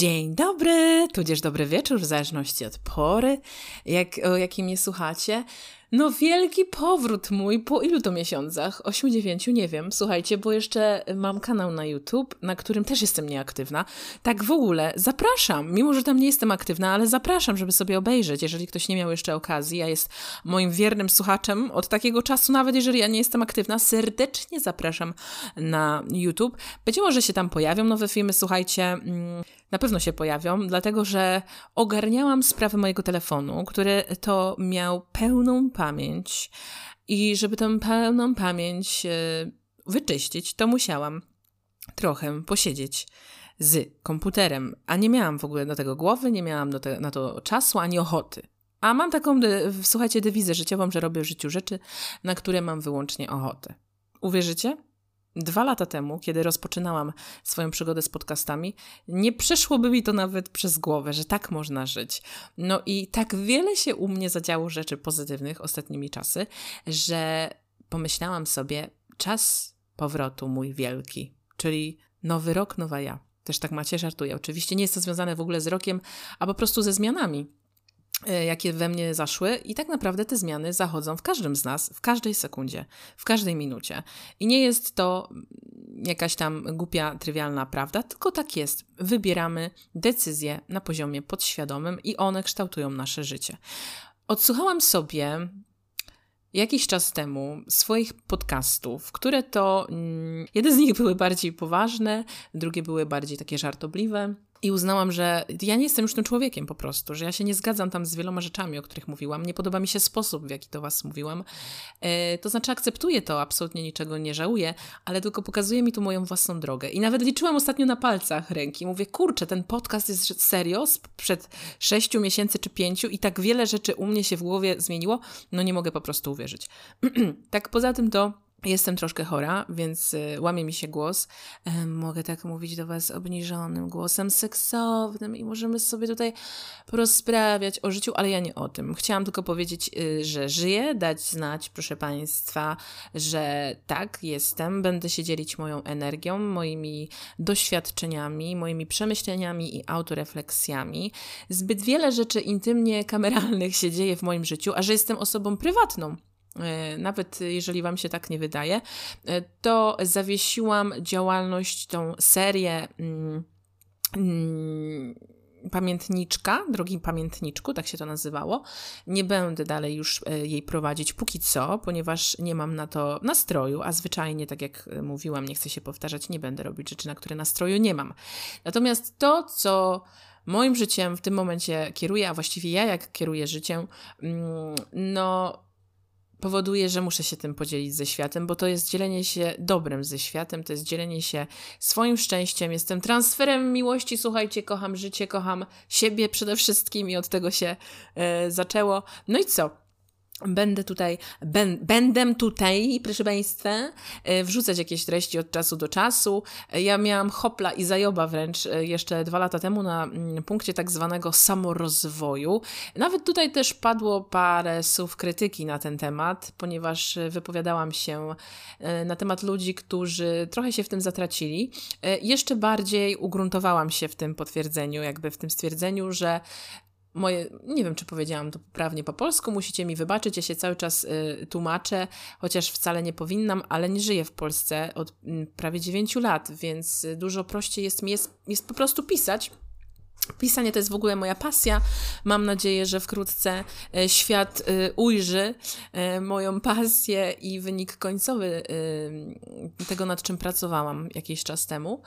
Dzień dobry, tudzież dobry wieczór, w zależności od pory, o jakiej mnie słuchacie. No wielki powrót mój, po ilu to miesiącach? 8-9, nie wiem. Słuchajcie, bo jeszcze mam kanał na YouTube, na którym też jestem nieaktywna. Tak w ogóle zapraszam, mimo że tam nie jestem aktywna, ale zapraszam, żeby sobie obejrzeć, jeżeli ktoś nie miał jeszcze okazji, a jest moim wiernym słuchaczem od takiego czasu, nawet jeżeli ja nie jestem aktywna, serdecznie zapraszam na YouTube. Być może się tam pojawią nowe filmy, słuchajcie, na pewno się pojawią, dlatego że ogarniałam sprawy mojego telefonu, który to miał pełną pamięć i żeby tę pełną pamięć wyczyścić, to musiałam trochę posiedzieć z komputerem, a nie miałam w ogóle do tego głowy, nie miałam na to czasu ani ochoty. A mam taką, słuchajcie, dewizę życiową, że robię w życiu rzeczy, na które mam wyłącznie ochotę. Uwierzycie? 2 lata temu, kiedy rozpoczynałam swoją przygodę z podcastami, nie przeszłoby mi to nawet przez głowę, że tak można żyć. No i tak wiele się u mnie zadziało rzeczy pozytywnych ostatnimi czasy, że pomyślałam sobie, czas powrotu mój wielki, czyli nowy rok, nowa ja. Też tak macie, żartuję. Oczywiście nie jest to związane w ogóle z rokiem, a po prostu ze zmianami, jakie we mnie zaszły i tak naprawdę te zmiany zachodzą w każdym z nas, w każdej sekundzie, w każdej minucie. I nie jest to jakaś tam głupia, trywialna prawda, tylko tak jest. Wybieramy decyzje na poziomie podświadomym i one kształtują nasze życie. Odsłuchałam sobie jakiś czas temu swoich podcastów, które to... Jeden z nich były bardziej poważne, drugie były bardziej takie żartobliwe. I uznałam, że ja nie jestem już tym człowiekiem po prostu, że ja się nie zgadzam tam z wieloma rzeczami, o których mówiłam. Nie podoba mi się sposób, w jaki do was mówiłam. To znaczy akceptuję to, absolutnie niczego nie żałuję, ale tylko pokazuje mi tu moją własną drogę. I nawet liczyłam ostatnio na palcach ręki. Mówię, kurczę, ten podcast jest serio sprzed 6 miesięcy czy 5 i tak wiele rzeczy u mnie się w głowie zmieniło. No nie mogę po prostu uwierzyć. Tak poza tym to... Jestem troszkę chora, więc łamie mi się głos. Mogę tak mówić do was obniżonym głosem seksownym i możemy sobie tutaj porozprawiać o życiu, ale ja nie o tym. Chciałam tylko powiedzieć, że żyję, dać znać, proszę państwa, że tak, jestem. Będę się dzielić moją energią, moimi doświadczeniami, moimi przemyśleniami i autorefleksjami. Zbyt wiele rzeczy intymnie kameralnych się dzieje w moim życiu, a że jestem osobą prywatną. Nawet jeżeli wam się tak nie wydaje, to zawiesiłam działalność, tą serię Pamiętniczka, Drogi Pamiętniczku, tak się to nazywało. Nie będę dalej już jej prowadzić póki co, ponieważ nie mam na to nastroju, a zwyczajnie, tak jak mówiłam, nie chcę się powtarzać, nie będę robić rzeczy, na które nastroju nie mam. Natomiast to, co... moim życiem w tym momencie kieruje, a właściwie ja jak kieruję życiem, no... powoduje, że muszę się tym podzielić ze światem, bo to jest dzielenie się dobrem ze światem, to jest dzielenie się swoim szczęściem, jestem transferem miłości, słuchajcie, kocham życie, kocham siebie przede wszystkim i od tego się zaczęło. No i co? Będę tutaj, proszę państwa, wrzucać jakieś treści od czasu do czasu. Ja miałam hopla i zajoba wręcz jeszcze 2 lata temu na punkcie tak zwanego samorozwoju. Nawet tutaj też padło parę słów krytyki na ten temat, ponieważ wypowiadałam się na temat ludzi, którzy trochę się w tym zatracili. Jeszcze bardziej ugruntowałam się w tym potwierdzeniu, jakby w tym stwierdzeniu, że moje, nie wiem, czy powiedziałam to poprawnie po polsku, musicie mi wybaczyć, ja się cały czas tłumaczę, chociaż wcale nie powinnam, ale nie żyję w Polsce od prawie 9 lat, więc dużo prościej jest mi jest po prostu pisać. Pisanie to jest w ogóle moja pasja. Mam nadzieję, że wkrótce świat ujrzy moją pasję i wynik końcowy tego, nad czym pracowałam jakiś czas temu,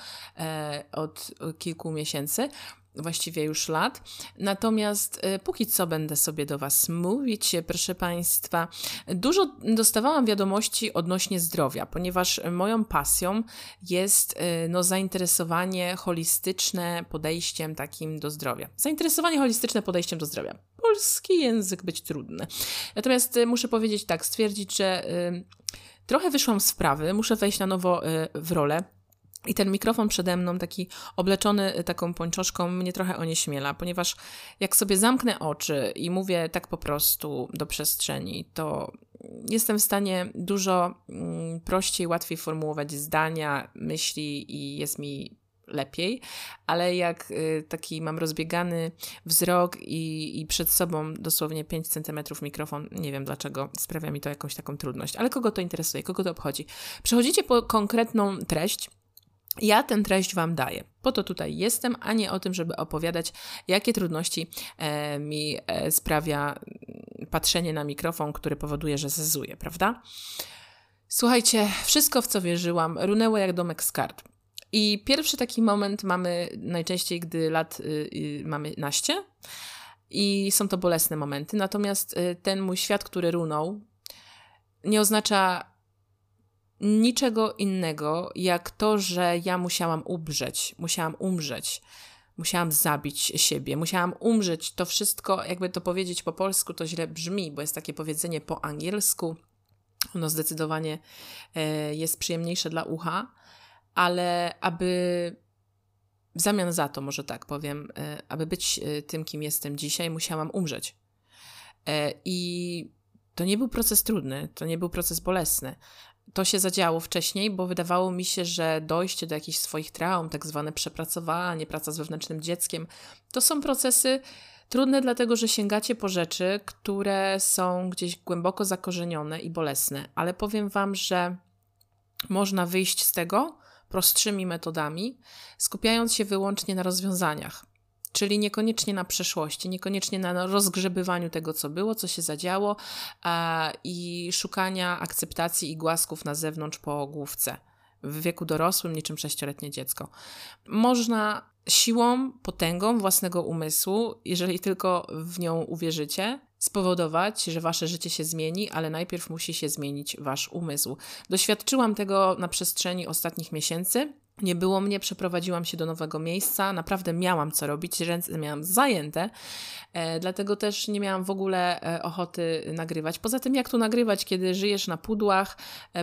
od kilku miesięcy. Właściwie już lat. Natomiast póki co będę sobie do was mówić, proszę państwa. Dużo dostawałam wiadomości odnośnie zdrowia, ponieważ moją pasją jest zainteresowanie holistyczne podejściem takim do zdrowia. Zainteresowanie holistyczne podejściem do zdrowia. Polski język być trudny. Natomiast muszę powiedzieć tak, stwierdzić, że trochę wyszłam z wprawy, muszę wejść na nowo w rolę. I ten mikrofon przede mną, taki obleczony taką pończoszką, mnie trochę onieśmiela, ponieważ jak sobie zamknę oczy i mówię tak po prostu do przestrzeni, to jestem w stanie dużo prościej, łatwiej formułować zdania, myśli i jest mi lepiej, ale jak taki mam rozbiegany wzrok i przed sobą dosłownie 5 cm mikrofon, nie wiem dlaczego, sprawia mi to jakąś taką trudność. Ale kogo to interesuje, kogo to obchodzi? Przechodzicie po konkretną treść, ja tę treść Wam daję. Po to tutaj jestem, a nie o tym, żeby opowiadać, jakie trudności mi sprawia patrzenie na mikrofon, który powoduje, że zezuję, prawda? Słuchajcie, wszystko w co wierzyłam runęło jak domek z kart. I pierwszy taki moment mamy najczęściej, gdy lat mamy naście i są to bolesne momenty. Natomiast ten mój świat, który runął, nie oznacza niczego innego, jak to, że ja musiałam umrzeć, musiałam zabić siebie, musiałam umrzeć. To wszystko, jakby to powiedzieć po polsku, to źle brzmi, bo jest takie powiedzenie po angielsku. Ono zdecydowanie jest przyjemniejsze dla ucha, ale aby w zamian za to, może tak powiem, aby być tym, kim jestem dzisiaj, musiałam umrzeć. I to nie był proces trudny, to nie był proces bolesny. To się zadziało wcześniej, bo wydawało mi się, że dojście do jakichś swoich traum, tak zwane przepracowanie, praca z wewnętrznym dzieckiem, to są procesy trudne, dlatego że sięgacie po rzeczy, które są gdzieś głęboko zakorzenione i bolesne. Ale powiem Wam, że można wyjść z tego prostszymi metodami, skupiając się wyłącznie na rozwiązaniach. Czyli niekoniecznie na przeszłości, niekoniecznie na rozgrzebywaniu tego, co było, co się zadziało i szukania akceptacji i głasków na zewnątrz po główce. W wieku dorosłym, niczym 6-letnie dziecko. Można siłą, potęgą własnego umysłu, jeżeli tylko w nią uwierzycie, spowodować, że wasze życie się zmieni, ale najpierw musi się zmienić wasz umysł. Doświadczyłam tego na przestrzeni ostatnich miesięcy. Nie było mnie, przeprowadziłam się do nowego miejsca, naprawdę miałam co robić, ręce miałam zajęte, dlatego też nie miałam w ogóle ochoty nagrywać. Poza tym jak tu nagrywać, kiedy żyjesz na pudłach,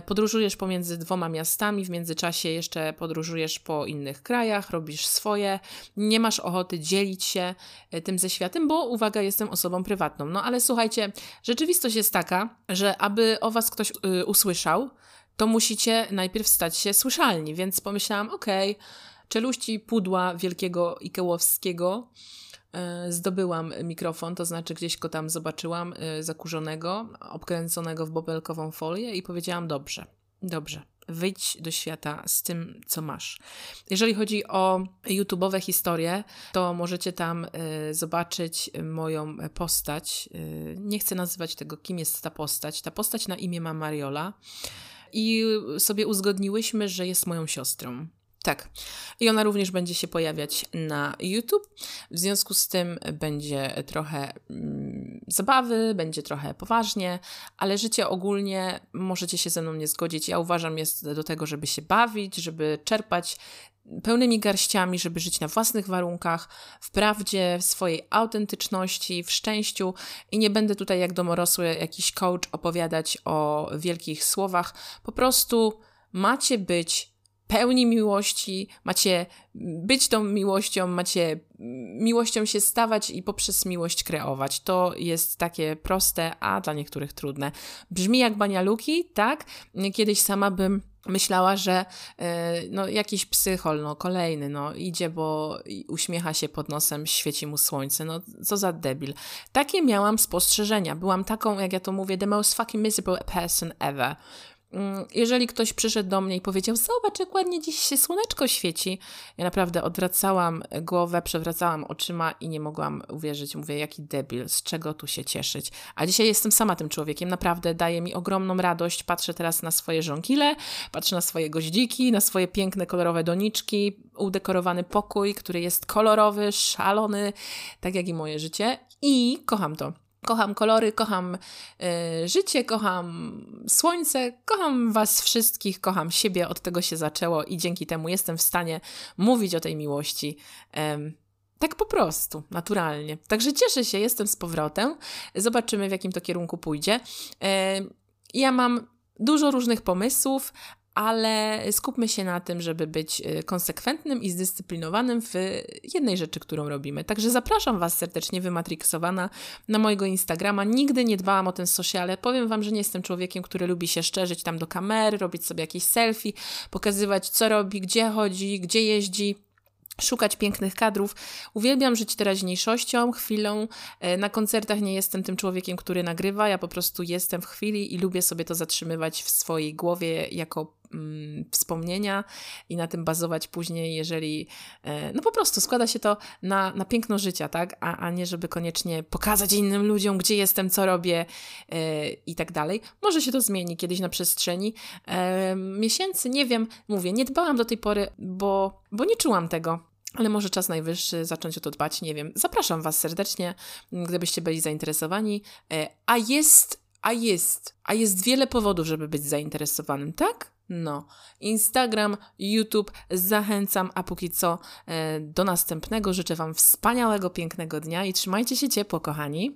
podróżujesz pomiędzy dwoma miastami, w międzyczasie jeszcze podróżujesz po innych krajach, robisz swoje, nie masz ochoty dzielić się tym ze światem, bo uwaga, jestem osobą prywatną. No ale słuchajcie, rzeczywistość jest taka, że aby o was ktoś usłyszał, to musicie najpierw stać się słyszalni, więc pomyślałam, okej, czeluści pudła wielkiego ikełowskiego zdobyłam mikrofon, to znaczy gdzieś go tam zobaczyłam, zakurzonego, obkręconego w bobelkową folię i powiedziałam, dobrze, wyjdź do świata z tym, co masz. Jeżeli chodzi o YouTube'owe historie, to możecie tam zobaczyć moją postać. Nie chcę nazywać tego, kim jest ta postać. Ta postać na imię ma Mariola. I sobie uzgodniłyśmy, że jest moją siostrą. Tak. I ona również będzie się pojawiać na YouTube. W związku z tym będzie trochę zabawy, będzie trochę poważnie, ale życie ogólnie możecie się ze mną nie zgodzić. Ja uważam, jest do tego, żeby się bawić, żeby czerpać pełnymi garściami, żeby żyć na własnych warunkach, w prawdzie, w swojej autentyczności, w szczęściu i nie będę tutaj jak domorosły jakiś coach opowiadać o wielkich słowach. Po prostu macie być pełni miłości, macie być tą miłością, macie miłością się stawać i poprzez miłość kreować. To jest takie proste, a dla niektórych trudne. Brzmi jak banialuki, tak? Kiedyś sama bym myślała, że jakiś psychol, kolejny, idzie, bo uśmiecha się pod nosem, świeci mu słońce, co za debil. Takie miałam spostrzeżenia. Byłam taką, jak ja to mówię, the most fucking miserable person ever. Jeżeli ktoś przyszedł do mnie i powiedział, zobacz jak ładnie dziś się słoneczko świeci, ja naprawdę odwracałam głowę, przewracałam oczyma i nie mogłam uwierzyć. Mówię, jaki debil, z czego tu się cieszyć. A dzisiaj jestem sama tym człowiekiem, naprawdę daje mi ogromną radość. Patrzę teraz na swoje żonkile, patrzę na swoje goździki, na swoje piękne, kolorowe doniczki, udekorowany pokój, który jest kolorowy, szalony, tak jak i moje życie i kocham to. Kocham kolory, kocham życie, kocham słońce, kocham was wszystkich, kocham siebie, od tego się zaczęło i dzięki temu jestem w stanie mówić o tej miłości tak po prostu, naturalnie. Także cieszę się, jestem z powrotem, zobaczymy w jakim to kierunku pójdzie. Ja mam dużo różnych pomysłów, ale skupmy się na tym, żeby być konsekwentnym i zdyscyplinowanym w jednej rzeczy, którą robimy. Także zapraszam Was serdecznie, Wymatriksowana, na mojego Instagrama. Nigdy nie dbałam o ten sociale. Powiem Wam, że nie jestem człowiekiem, który lubi się szczerzyć tam do kamery, robić sobie jakieś selfie, pokazywać co robi, gdzie chodzi, gdzie jeździ. szukać pięknych kadrów. Uwielbiam żyć teraźniejszością, chwilą. Na koncertach nie jestem tym człowiekiem, który nagrywa. Ja po prostu jestem w chwili i lubię sobie to zatrzymywać w swojej głowie jako wspomnienia i na tym bazować później, jeżeli no po prostu składa się to na piękno życia, tak? A nie żeby koniecznie pokazać innym ludziom, gdzie jestem, co robię i tak dalej. Może się to zmieni kiedyś na przestrzeni miesięcy, nie wiem, mówię, nie dbałam do tej pory, bo nie czułam tego. Ale może czas najwyższy zacząć o to dbać, nie wiem. Zapraszam Was serdecznie, gdybyście byli zainteresowani. A jest wiele powodów, żeby być zainteresowanym, tak? No. Instagram, YouTube, zachęcam, a póki co do następnego. Życzę Wam wspaniałego, pięknego dnia i trzymajcie się ciepło, kochani.